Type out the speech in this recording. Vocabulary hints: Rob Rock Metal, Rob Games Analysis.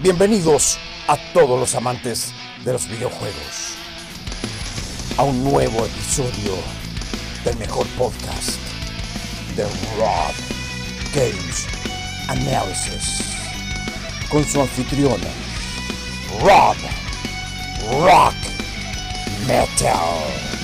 Bienvenidos a todos los amantes de los videojuegos a un nuevo episodio del mejor podcast de Rob Games Analysis con su anfitriona Rob Rock Metal.